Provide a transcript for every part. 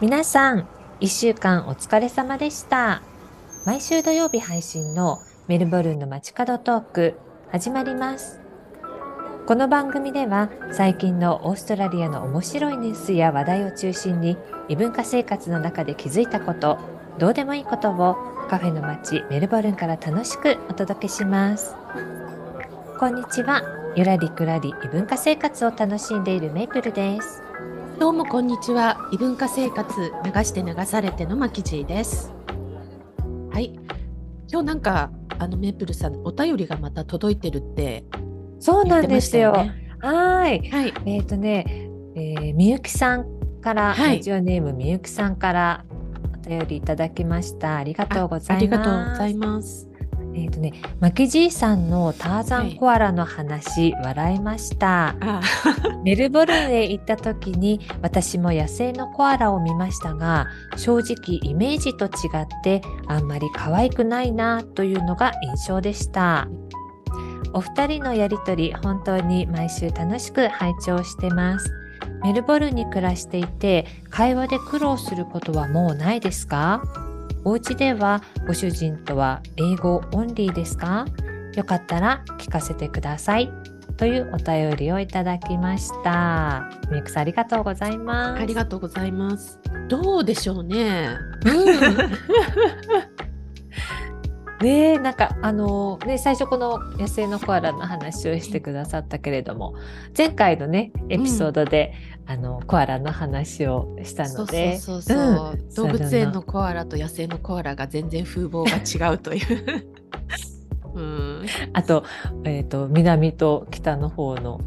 皆さん、1週間お疲れ様でした。毎週土曜日配信のメルボルンの街角トーク、始まります。この番組では、最近のオーストラリアの面白いニュースや話題を中心に、異文化生活の中で気づいたこと、どうでもいいことをカフェの街メルボルンから楽しくお届けします。こんにちは。ゆらりくらり異文化生活を楽しんでいるメイプルです。どうもこんにちは。異文化生活流して流されてのマキジーです。はい。今日なんかメイプルさんお便りがまた届いてるって。そうなんですよ。はい。はい。みゆきさんから、ラジオネームみゆきさんからお便りいただきました。ありがとうございます。ありがとうございます。マキジーさんのターザンコアラの話、笑いました。メルボルンへ行った時に私も野生のコアラを見ましたが、正直イメージと違ってあんまり可愛くないなというのが印象でした。お二人のやりとり、本当に毎週楽しく拝聴してます。メルボルンに暮らしていて、会話で苦労することはもうないですか？お家ではご主人とは英語オンリーですか？よかったら聞かせてください。というお便りをいただきました。みゆきさんありがとうございます。ありがとうございます。どうでしょうね。ねえ、なんかね、最初この野生のコアラの話をしてくださったけれども、前回のねエピソードで、コアラの話をしたので、動物園のコアラと野生のコアラが全然風貌が違うという、あと、南と北の方の、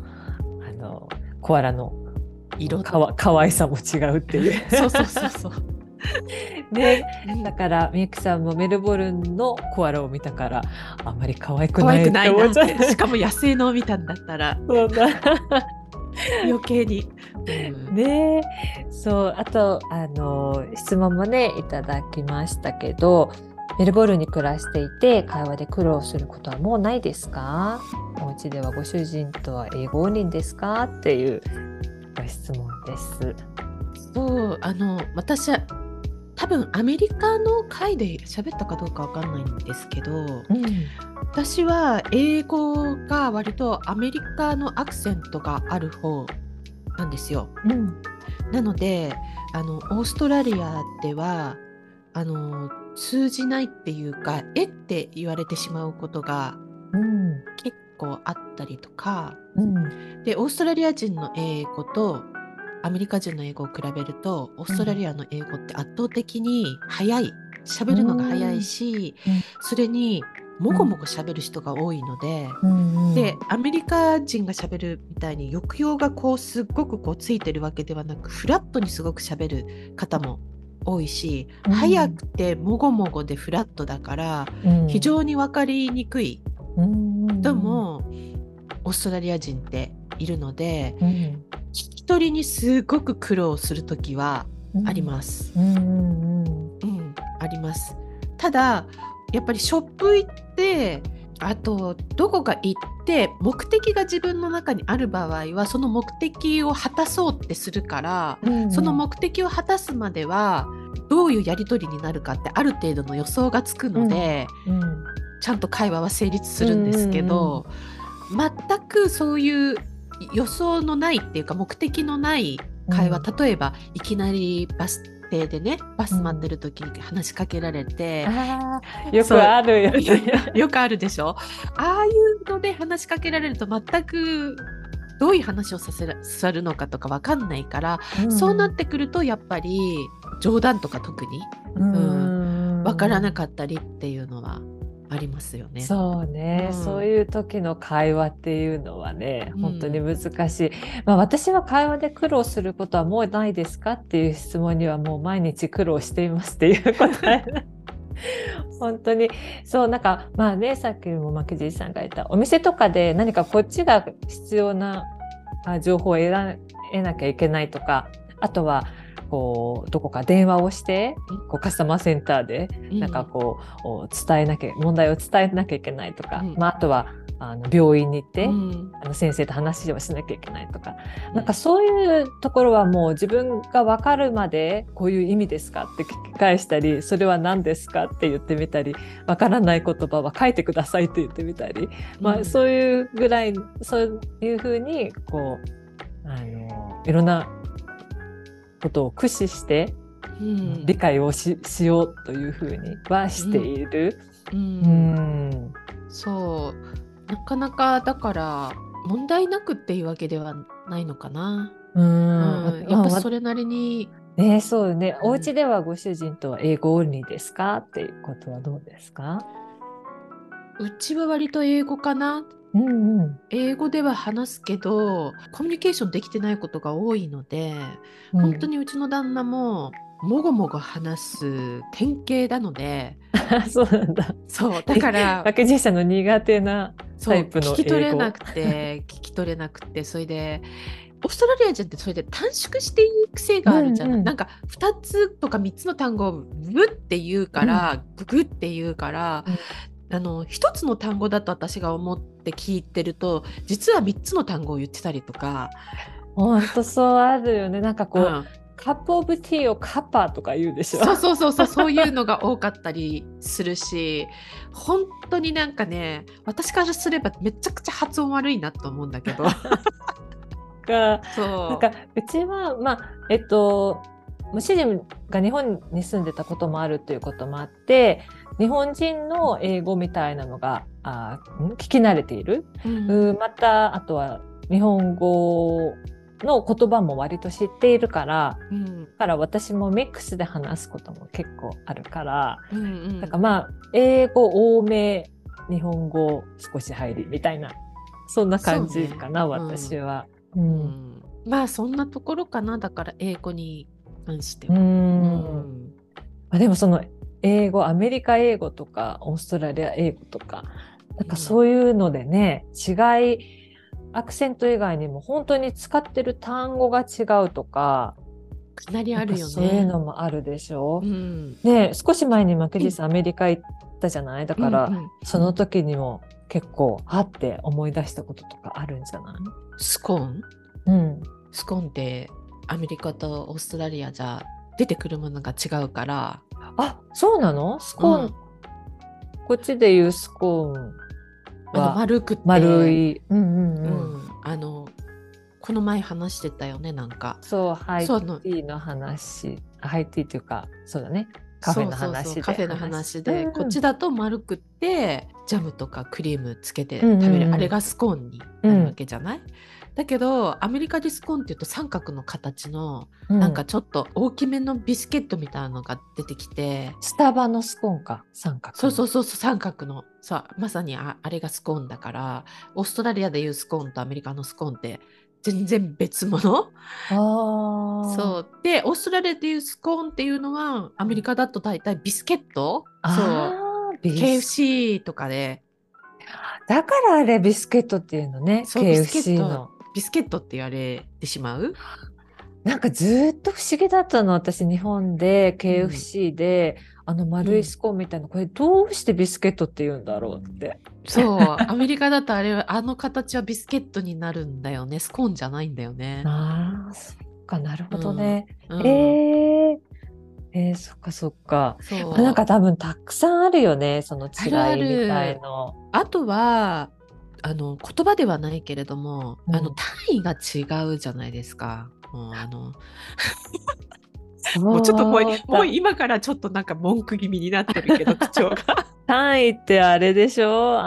コアラの色可愛さも違うっていうそうね、だからみゆきさんもメルボルンのコアラを見たからあんまり可愛くないって思っちゃって、しかも野生のを見たんだったらそうだ余計に、ね、そう、あと質問もねいただきましたけど、メルボルンに暮らしていて会話で苦労することはもうないですか？お家ではご主人とは英語オンリーですか？っていうご質問です。そう私は多分アメリカの会で喋ったかどうか分かんないんですけど、私は英語が割とアメリカのアクセントがある方なんですよ、なのでオーストラリアでは通じないっていうか「え？」って言われてしまうことが結構あったりとか、でオーストラリア人の英語とアメリカ人の英語を比べるとオーストラリアの英語って圧倒的に早い、喋るのが早いし、それにもごもご喋る人が多いので、でアメリカ人が喋るみたいに抑揚がこうすっごくこうついてるわけではなく、フラットにすごく喋る方も多いし、早くてもごもごでフラットだから非常に分かりにくい人もオーストラリア人っているので、聞き取りにすごく苦労するときはあります。あります。ただやっぱりショップ行って、あとどこか行って目的が自分の中にある場合はその目的を果たそうってするから、その目的を果たすまではどういうやり取りになるかってある程度の予想がつくので、ちゃんと会話は成立するんですけど、全くそういう予想のないっていうか目的のない会話、例えばいきなりバス停でね、バス待ってる時に話しかけられて、よくあるよねよくあるでしょ。ああいうので話しかけられると全くどういう話をさるのかとか分かんないから、そうなってくるとやっぱり冗談とか特に分からなかったりっていうのはありますよね。そうね、そういう時の会話っていうのはね、本当に難しい、私は会話で苦労することはもうないですかっていう質問にはもう毎日苦労していますっていう答え本当にそうなんかさっきもマキジーさんが言ったお店とかで何かこっちが必要な情報を得なきゃいけないとか、あとはこうどこか電話をしてこうカスタマーセンターでなんかこう問題を伝えなきゃいけないとか、あとは病院に行って、うん、先生と話をしなきゃいけないとか、なんかそういうところはもう自分が分かるまでこういう意味ですかって聞き返したり、それは何ですかって言ってみたり、分からない言葉は書いてくださいって言ってみたり、うん、まあ、そういうぐらい、そういうふうにこういろんなことを駆使して理解を しようというふうにはしている、うんうんうん、そうなかなかだから問題なくっていうわけではないのかな、うんうん、やっぱそれなりに、ね、そうね、うん、お家ではご主人とは英語オンリーですかっていうことはどうですか？うちは割と英語かな、うんうん、英語では話すけどコミュニケーションできてないことが多いので、うん、本当にうちの旦那ももごもご話す典型なのでそうなんだ。そうだからパッケージ社の苦手なタイプの英語、そう聞き取れなくてそれでオーストラリア人ってそれで短縮して言う癖があるじゃない、うんうん、なんか2つとか3つの単語をブって言うから、うん、ググって言うから、うん、一つの単語だと私が思って聞いてると実は3つの単語を言ってたりとか、ほんとそうあるよね。なんかこう、うん、カップオブティーをカッパーとか言うでしょ。そうそういうのが多かったりするし本当になんかね、私からすればめちゃくちゃ発音悪いなと思うんだけどそうなんかうちは、まあ、主人が日本に住んでたこともあるということもあって日本人の英語みたいなのが聞き慣れている、うん、またあとは日本語の言葉も割と知っているから、うん、だから私もミックスで話すことも結構あるから、うんうん、だからまあ英語多め日本語少し入りみたいなそんな感じかな、ね、私は、うんうん、まあそんなところかな。だから英語に関してはうん、まあ、でもその英語アメリカ英語とかオーストラリア英語とかなんかそういうのでね、うん、違いアクセント以外にも本当に使ってる単語が違うとかかなりあるよね。そういうのもあるでしょ、うん、ね、少し前にマケジさんアメリカ行ったじゃない。だから、うんうん、その時にも結構はって思い出したこととかあるんじゃない？スコーン、うん、スコーンってアメリカとオーストラリアじゃ出てくるものが違うから。あ、そうなの？スコーン、うん、こっちで言うスコーン丸くて丸い、うんうんうんうん、この前話してたよね。なんかそうハイティーの話、ハイティーというかそうだね、カフェの話で、カフェの話で、うん、こっちだと丸くってジャムとかクリームつけて食べる、うんうんうん、あれがスコーンになるわけじゃない、うん、だけどアメリカでスコーンっていうと三角の形の、うん、なんかちょっと大きめのビスケットみたいなのが出てきて、スタバのスコーンか三角の、そう三角のさ、まさに あれがスコーンだから、オーストラリアでいうスコーンとアメリカのスコーンって全然別物。あ、そうでオーストラリアでいうスコーンっていうのはアメリカだと大体ビスケット、そう KFC とかで、だからあれビスケットっていうのね。そう KFC のビスケットって言われてしまう。なんかずっと不思議だったの私、日本で KFC で、うん、丸いスコーンみたいな、うん、これどうしてビスケットって言うんだろうってそうアメリカだとあれは形はビスケットになるんだよね、スコーンじゃないんだよね。ああ、そっか、なるほどね、うんうん、そっかそう、なんか多分たくさんあるよね、その違いみたいの。あとは言葉ではないけれども、うん、単位が違うじゃないですか。もうもうちょっともう今からちょっとなんか文句気味になってるけど口調が単位ってあれでしょ、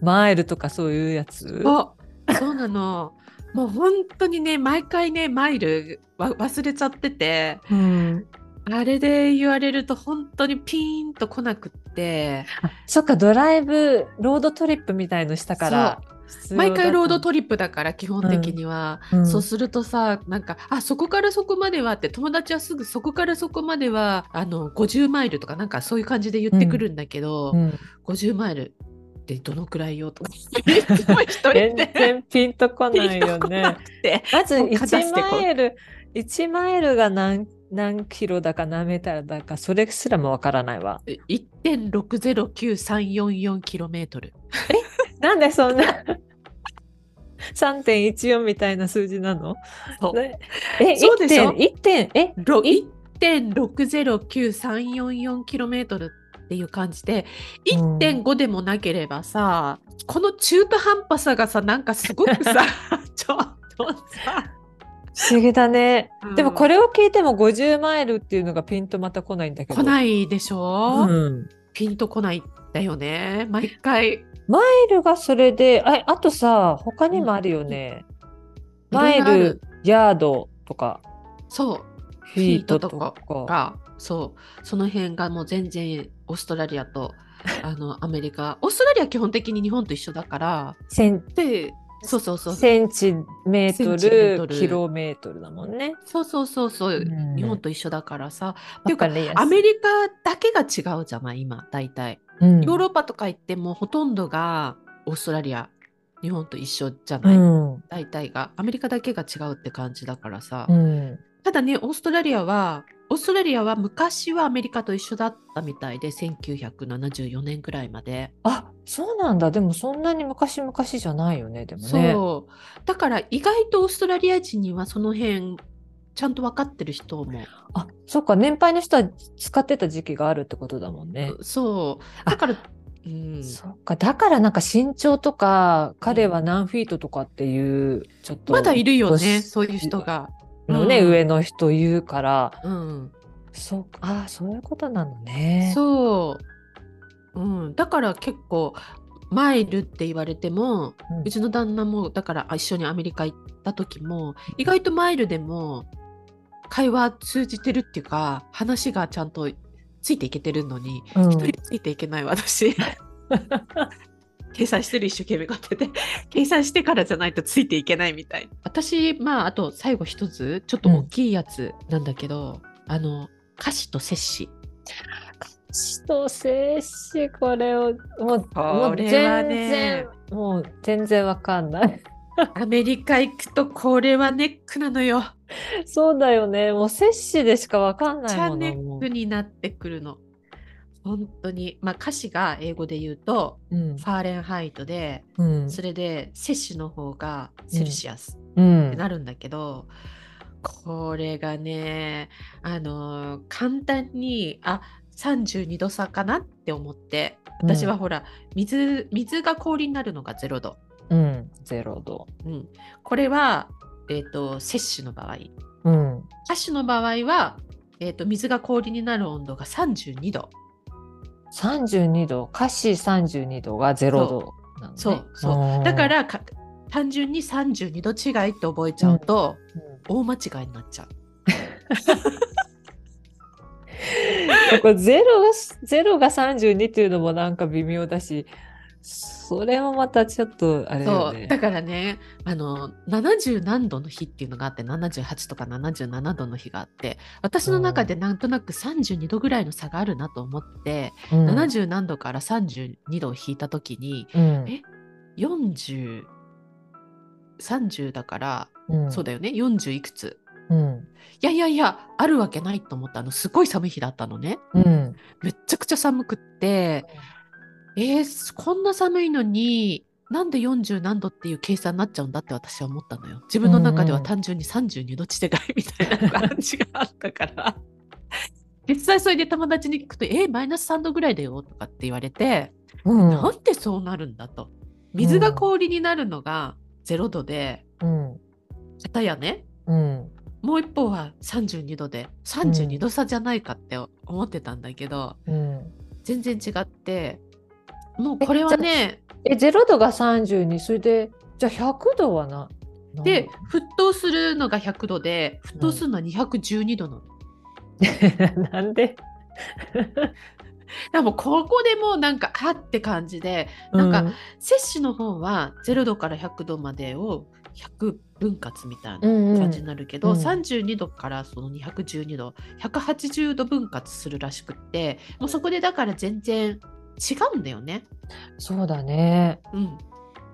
マイルとかそういうやつ。あ、そうなのもう本当にね、毎回ねマイル忘れちゃってて、うん、あれで言われると本当にピーンと来なくって。あ、そっか、ドライブロードトリップみたいのしたから毎回ロードトリップだから基本的には、うん、そうするとさ、なんかあそこからそこまではって、友達はすぐそこからそこまでは50マイルとかなんかそういう感じで言ってくるんだけど、うんうん、50マイルってどのくらいよとか全然ピンとこないよねまず1マイルが何キロだか何メーターだかそれすらもわからないわ。 1.609344 キロメートル。えなんでそんな3.14 みたいな数字なの？そうでしょ？ 1.609,344km っていう感じで 1.5 でもなければさ、この中途半端さがさ、なんかすごくさちょっとさ不思議だね、うん、でもこれを聞いても50マイルっていうのがピンとまた来ないんだけど。来ないでしょ、うん、ピンと来ないんだよね毎回。マイルがそれで あとさ他にもあるよね、うん、マイルヤードとかそうフィートとかがそうその辺がもう全然オーストラリアとアメリカオーストラリア基本的に日本と一緒だからでそうそうそうセンチメートルキロメートルだもんね。そうそうそうそう、うん、日本と一緒だからさ、っていうかアメリカだけが違うじゃない今大体、うん、ヨーロッパとか行ってもほとんどがオーストラリア日本と一緒じゃない、うん、大体がアメリカだけが違うって感じだからさ、うん、ただねオーストラリアは昔はアメリカと一緒だったみたいで1974年ぐらいまで。あ、そうなんだ。でもそんなに昔じゃないよね。でもね、そうだから意外とオーストラリア人にはその辺ちゃんと分かってる人も。あ、そっか、年配の人は使ってた時期があるってことだもんね。そうだから、うん、そっか、だからなんか身長とか彼は何フィートとかっていうちょっとまだいるよねそういう人がのね、うん、上の人言うから、うん、あ、そういうことなのね。そう、うん、だから結構マイルって言われても、うん、うちの旦那もだから一緒にアメリカ行った時も意外とマイルでも会話通じてるっていうか話がちゃんとついていけてるのに、うん、一人ついていけない私計算してる一生懸命買ってて計算してからじゃないとついていけないみたい。私あと最後一つちょっと大きいやつなんだけど、うん、歌詞と摂氏これをもう全然、ね、もう全然わかんないアメリカ行くとこれはネックなのよ。そうだよね、もう摂氏でしかわかんないもの。ネックになってくるの本当に。歌詞が英語で言うと、うん、ファーレンハイトで、うん、それで摂氏の方がセルシアスってなるんだけど、うんうん、これがね簡単に32度差かなって思って、私はほら、うん、水が氷になるのが0度、うん、0度、うん、これは、摂氏の場合、うん、歌詞の場合は、水が氷になる温度が32度、32度、華氏32度が0度なの、ね、そうだから単純に32度違いって覚えちゃうと、うんうん、大間違いになっちゃうこれ0が32っていうのもなんか微妙だし、それもまたちょっとあれだよね。そうだからね、70何度の日っていうのがあって78とか77度の日があって、私の中でなんとなく32度ぐらいの差があるなと思って、うん、70何度から32度を引いた時に、うん、40だから、うん、そうだよね40いくつ、うん、いやあるわけないと思ったすごい寒い日だったのね、うん、めっちゃくちゃ寒くってこんな寒いのになんで40何度っていう計算になっちゃうんだって私は思ったのよ。自分の中では単純に32度違いみたいな感じがあったから実際それで友達に聞くとマイナス3度ぐらいだよとかって言われて、うん、なんでそうなるんだと。水が氷になるのが0度で、うん、片やね、うん、もう一方は32度で32度差じゃないかって思ってたんだけど、うん、全然違って、もうこれはね0度が32、それでじゃあ100度はなで沸騰するのが100度で沸騰するのは212度なの、うん、なんでもうここでもうなんかって感じで、なんか摂氏の方は0度から100度までを100分割みたいな感じになるけど、うんうん、32度からその212度180度分割するらしくって、もうそこでだから全然違うんだよね。そうだね、うん、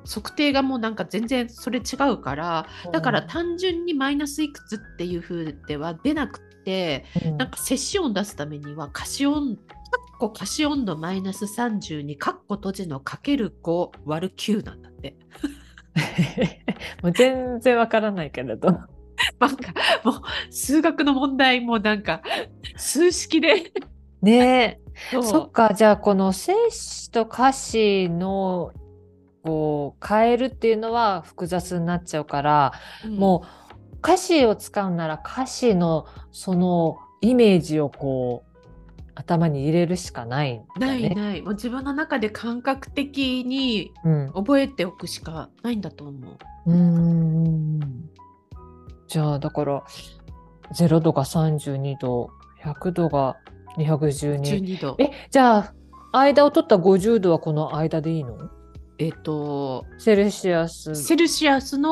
測定がもうなんか全然それ違うから、うん、だから単純にマイナスいくつっていう風では出なくて、うん、なんか摂氏音出すためには華氏音こ可視温度マイナス32かっこ閉じのかける5割る9なんだってもう全然わからないけれどなんかもう数学の問題もなんか数式でねえそっかじゃあこの静止と可視のこう変えるっていうのは複雑になっちゃうから、うん、もう可視を使うなら可視のそのイメージをこう頭に入れるしかないんだね。ないもう自分の中で感覚的に覚えておくしかないんだと思う。じゃあだから0度が32度100度が212度じゃあ間を取った50度はこの間でいいの？セルシアスの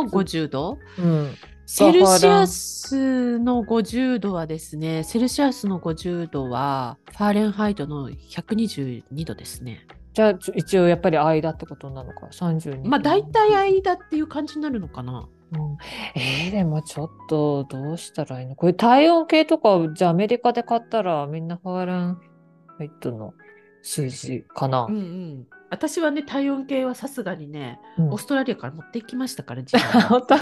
50度、うん、セルシアスの50度はですねセルシアスの50度はファーレンハイトの122度ですね。じゃあ一応やっぱり間ってことなのか32、まあ、大体間っていう感じになるのかな。うん、でもちょっとどうしたらいいのこれ体温計とかじゃあアメリカで買ったらみんなファーレンハイトの数字かな。うんうん、私はね体温計はさすがにね、うん、オーストラリアから持ってきましたから本当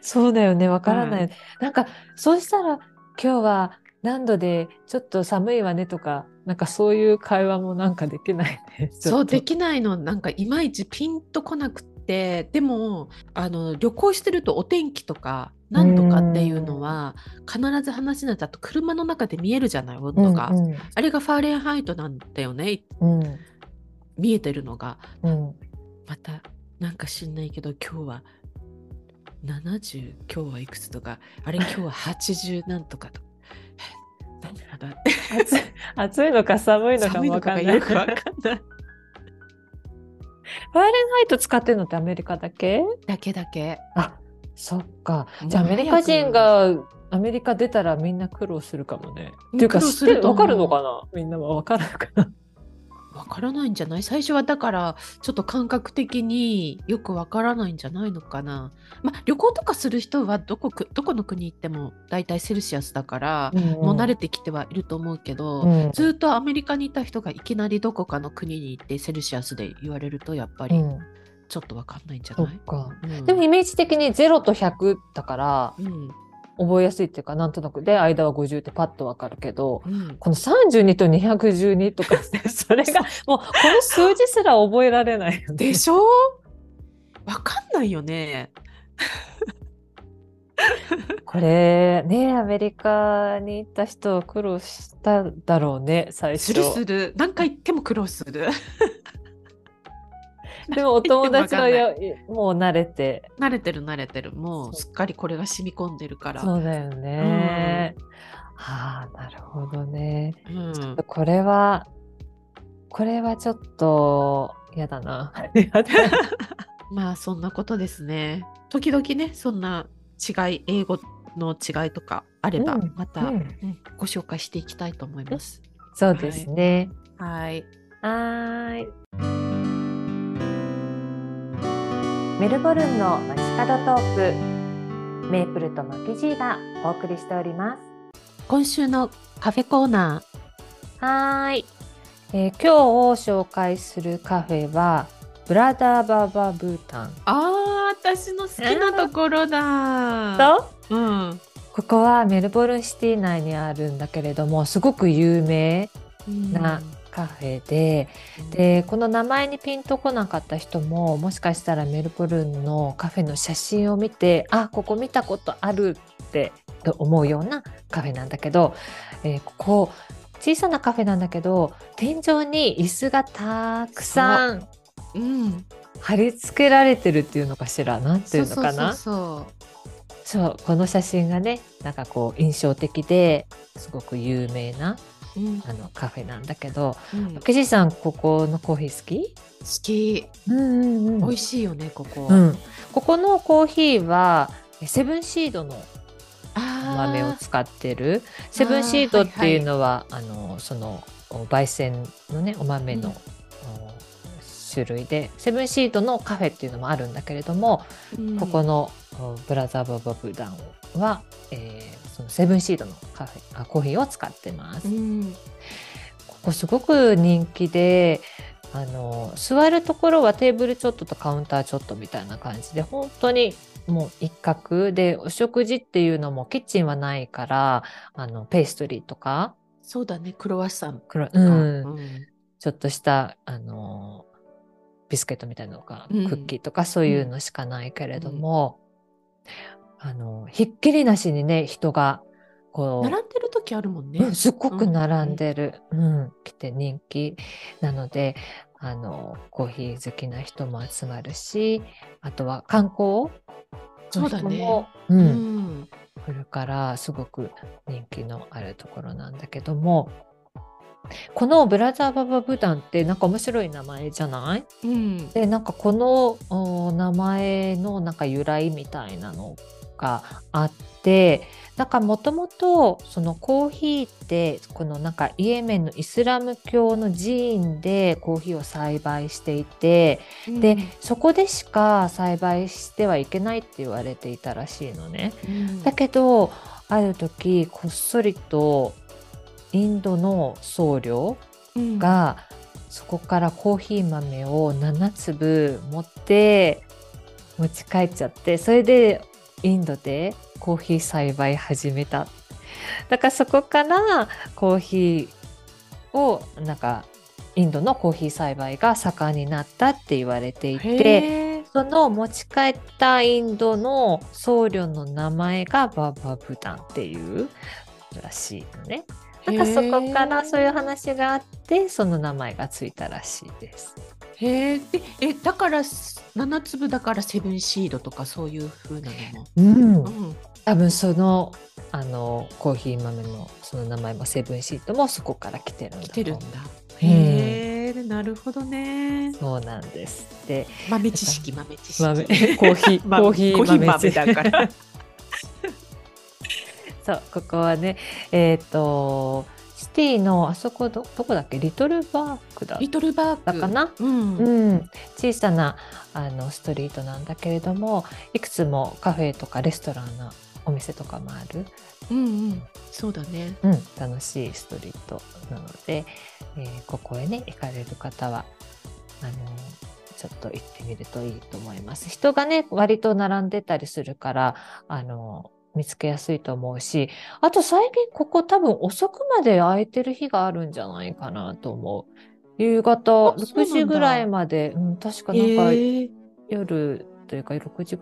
そうだよねわからない、うん、なんかそうしたら今日は何度でちょっと寒いわねとかなんかそういう会話もなんかできないね。そうできないのなんかいまいちピンとこなくてでも旅行してるとお天気とか何とかっていうのは必ず話になったと車の中で見えるじゃない温度が、うんうん、あれがファーレンハイトなんだよね、うん、見えてるのが、うん、またなんか知んないけど今日は70今日はいくつとかあれ今日は80なんとかと暑いのか寒いのかも分かんないファーレンハイト使ってるのってアメリカだけ？だけ。あ、そっか。じゃあアメリカ人がアメリカ出たらみんな苦労するかもね。っていうか知って分かるのかな？みんなは分からないかな？分からないんじゃない？最初はだからちょっと感覚的によく分からないんじゃないのかな。まあ旅行とかする人はどこの国行ってもだいたいセルシアスだから、うんうん、もう慣れてきてはいると思うけど、うん、ずっとアメリカにいた人がいきなりどこかの国に行ってセルシアスで言われるとやっぱりちょっと分かんないんじゃない、うんうん、でもイメージ的に0と100だから、うん覚えやすいっていうかなんとなくで間は50ってパッとわかるけど、うん、この32と212とかそれがもうこの数字すら覚えられないよねでしょわかんないよねこれねアメリカに行った人は苦労しただろうね最初する何回行っても苦労するでもお友達はもう慣れてるもうすっかりこれが染み込んでるからそうだよね、うん、はあなるほどね、うん、ちょっとこれはちょっとやだなまあそんなことですね。時々ねそんな違い英語の違いとかあればまた、うんうん、ご紹介していきたいと思います。そうですねはいメルボルンの街角トークメープルとマキジーがお送りしております。今週のカフェコーナーはい、今日紹介するカフェはブラダババブータン。あー私の好きなところだそう、うん、ここはメルボルンシティ内にあるんだけれどもすごく有名な、うんカフェ でこの名前にピンとこなかった人ももしかしたらメルボルンのカフェの写真を見てあここ見たことあるって思うようなカフェなんだけど、ここ小さなカフェなんだけど天井に椅子がたくさん、うん、貼り付けられてるっていうのかしらなんていうのかなそうこの写真がねなんかこう印象的ですごく有名なうん、カフェなんだけど、うん、マキジーさんここのコーヒー好き、うんうんうん、美味しいよねここ、うん、ここのコーヒーはセブンシードの豆を使ってるセブンシードっていうのはその焙煎のねお豆の、うん、種類でセブンシードのカフェっていうのもあるんだけれども、うん、ここのブラザーババブダンは、そのセブンシードのコーヒーを使ってます、うん、ここすごく人気で、座るところはテーブルちょっととカウンターちょっとみたいな感じで、本当にもう一角で、お食事っていうのもキッチンはないから、ペーストリーとか、そうだね、クロワッサン、ちょっとしたビスケットみたいなのか、クッキーとかそういうのしかないけれども、ひっきりなしにね、人がこう並んでる時あるもんね、すっごく並んでる、来て人気なので、コーヒー好きな人も集まるし、あとは観光の人も来るから、すごく人気のあるところなんだけども、このブラザーババブダンってなんか面白い名前じゃない？で、なんかこの名前のなんか由来みたいなのがあって、なんかもともとそのコーヒーって、このなんかイエメンのイスラム教の寺院でコーヒーを栽培していて、でそこでしか栽培してはいけないって言われていたらしいのね。だけどある時こっそりとインドの僧侶がそこからコーヒー豆を7粒持ち帰っちゃって、それでインドでコーヒー栽培始めた。だからそこからコーヒーをなんかインドのコーヒー栽培が盛んになったって言われていて、その持ち帰ったインドの僧侶の名前がババブダンっていうらしいのね。なんかそこからそういう話があって、その名前がついたらしいです。へえ。だから7粒だからセブンシードとかそういう風なのも、多分そのコーヒー豆もその名前もセブンシードもそこから来てるんだ。へえ、なるほどね。そうなんです。で、豆知識コーヒー豆だからそう、ここはね、シティのあそこどこだっけ、リトルバークかな、小さなストリートなんだけれども、いくつもカフェとかレストランのお店とかもある、そうだね、楽しいストリートなので、ここへね行かれる方はちょっと行ってみるといいと思います。人がね割と並んでたりするから見つけやすいと思うし、あと最近ここ多分遅くまで空いてる日があるんじゃないかなと思う。夕方6時ぐらいまで、確かなんか夜というか6時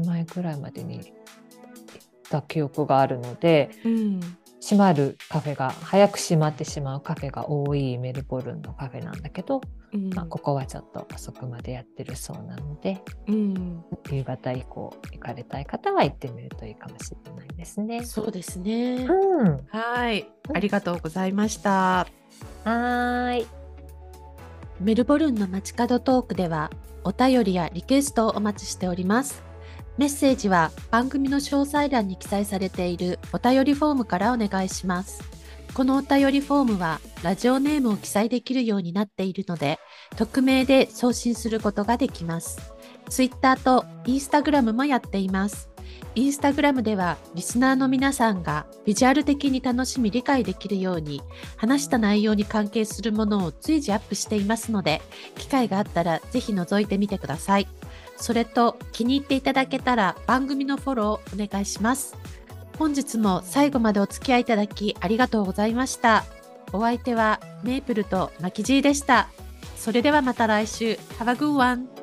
前ぐらいまでに行った記憶があるので、閉まるカフェが早く閉まってしまうカフェが多いメルボルンのカフェなんだけど、ここはちょっと遅くまでやってるそうなので、夕方以降行かれたい方は行ってみるといいかもしれないですね。そうですね、はい、ありがとうございました。はい、メルボルンの街角トークではお便りやリクエストをお待ちしております。メッセージは番組の詳細欄に記載されているお便りフォームからお願いします。このお便りフォームはラジオネームを記載できるようになっているので、匿名で送信することができます。Twitter と Instagram もやっています。Instagram ではリスナーの皆さんがビジュアル的に楽しみ理解できるように、話した内容に関係するものを随時アップしていますので、機会があったらぜひ覗いてみてください。それと気に入っていただけたら番組のフォローお願いします。本日も最後までお付き合いいただきありがとうございました。お相手はメイプルとマキジーでした。それではまた来週。Have a good one!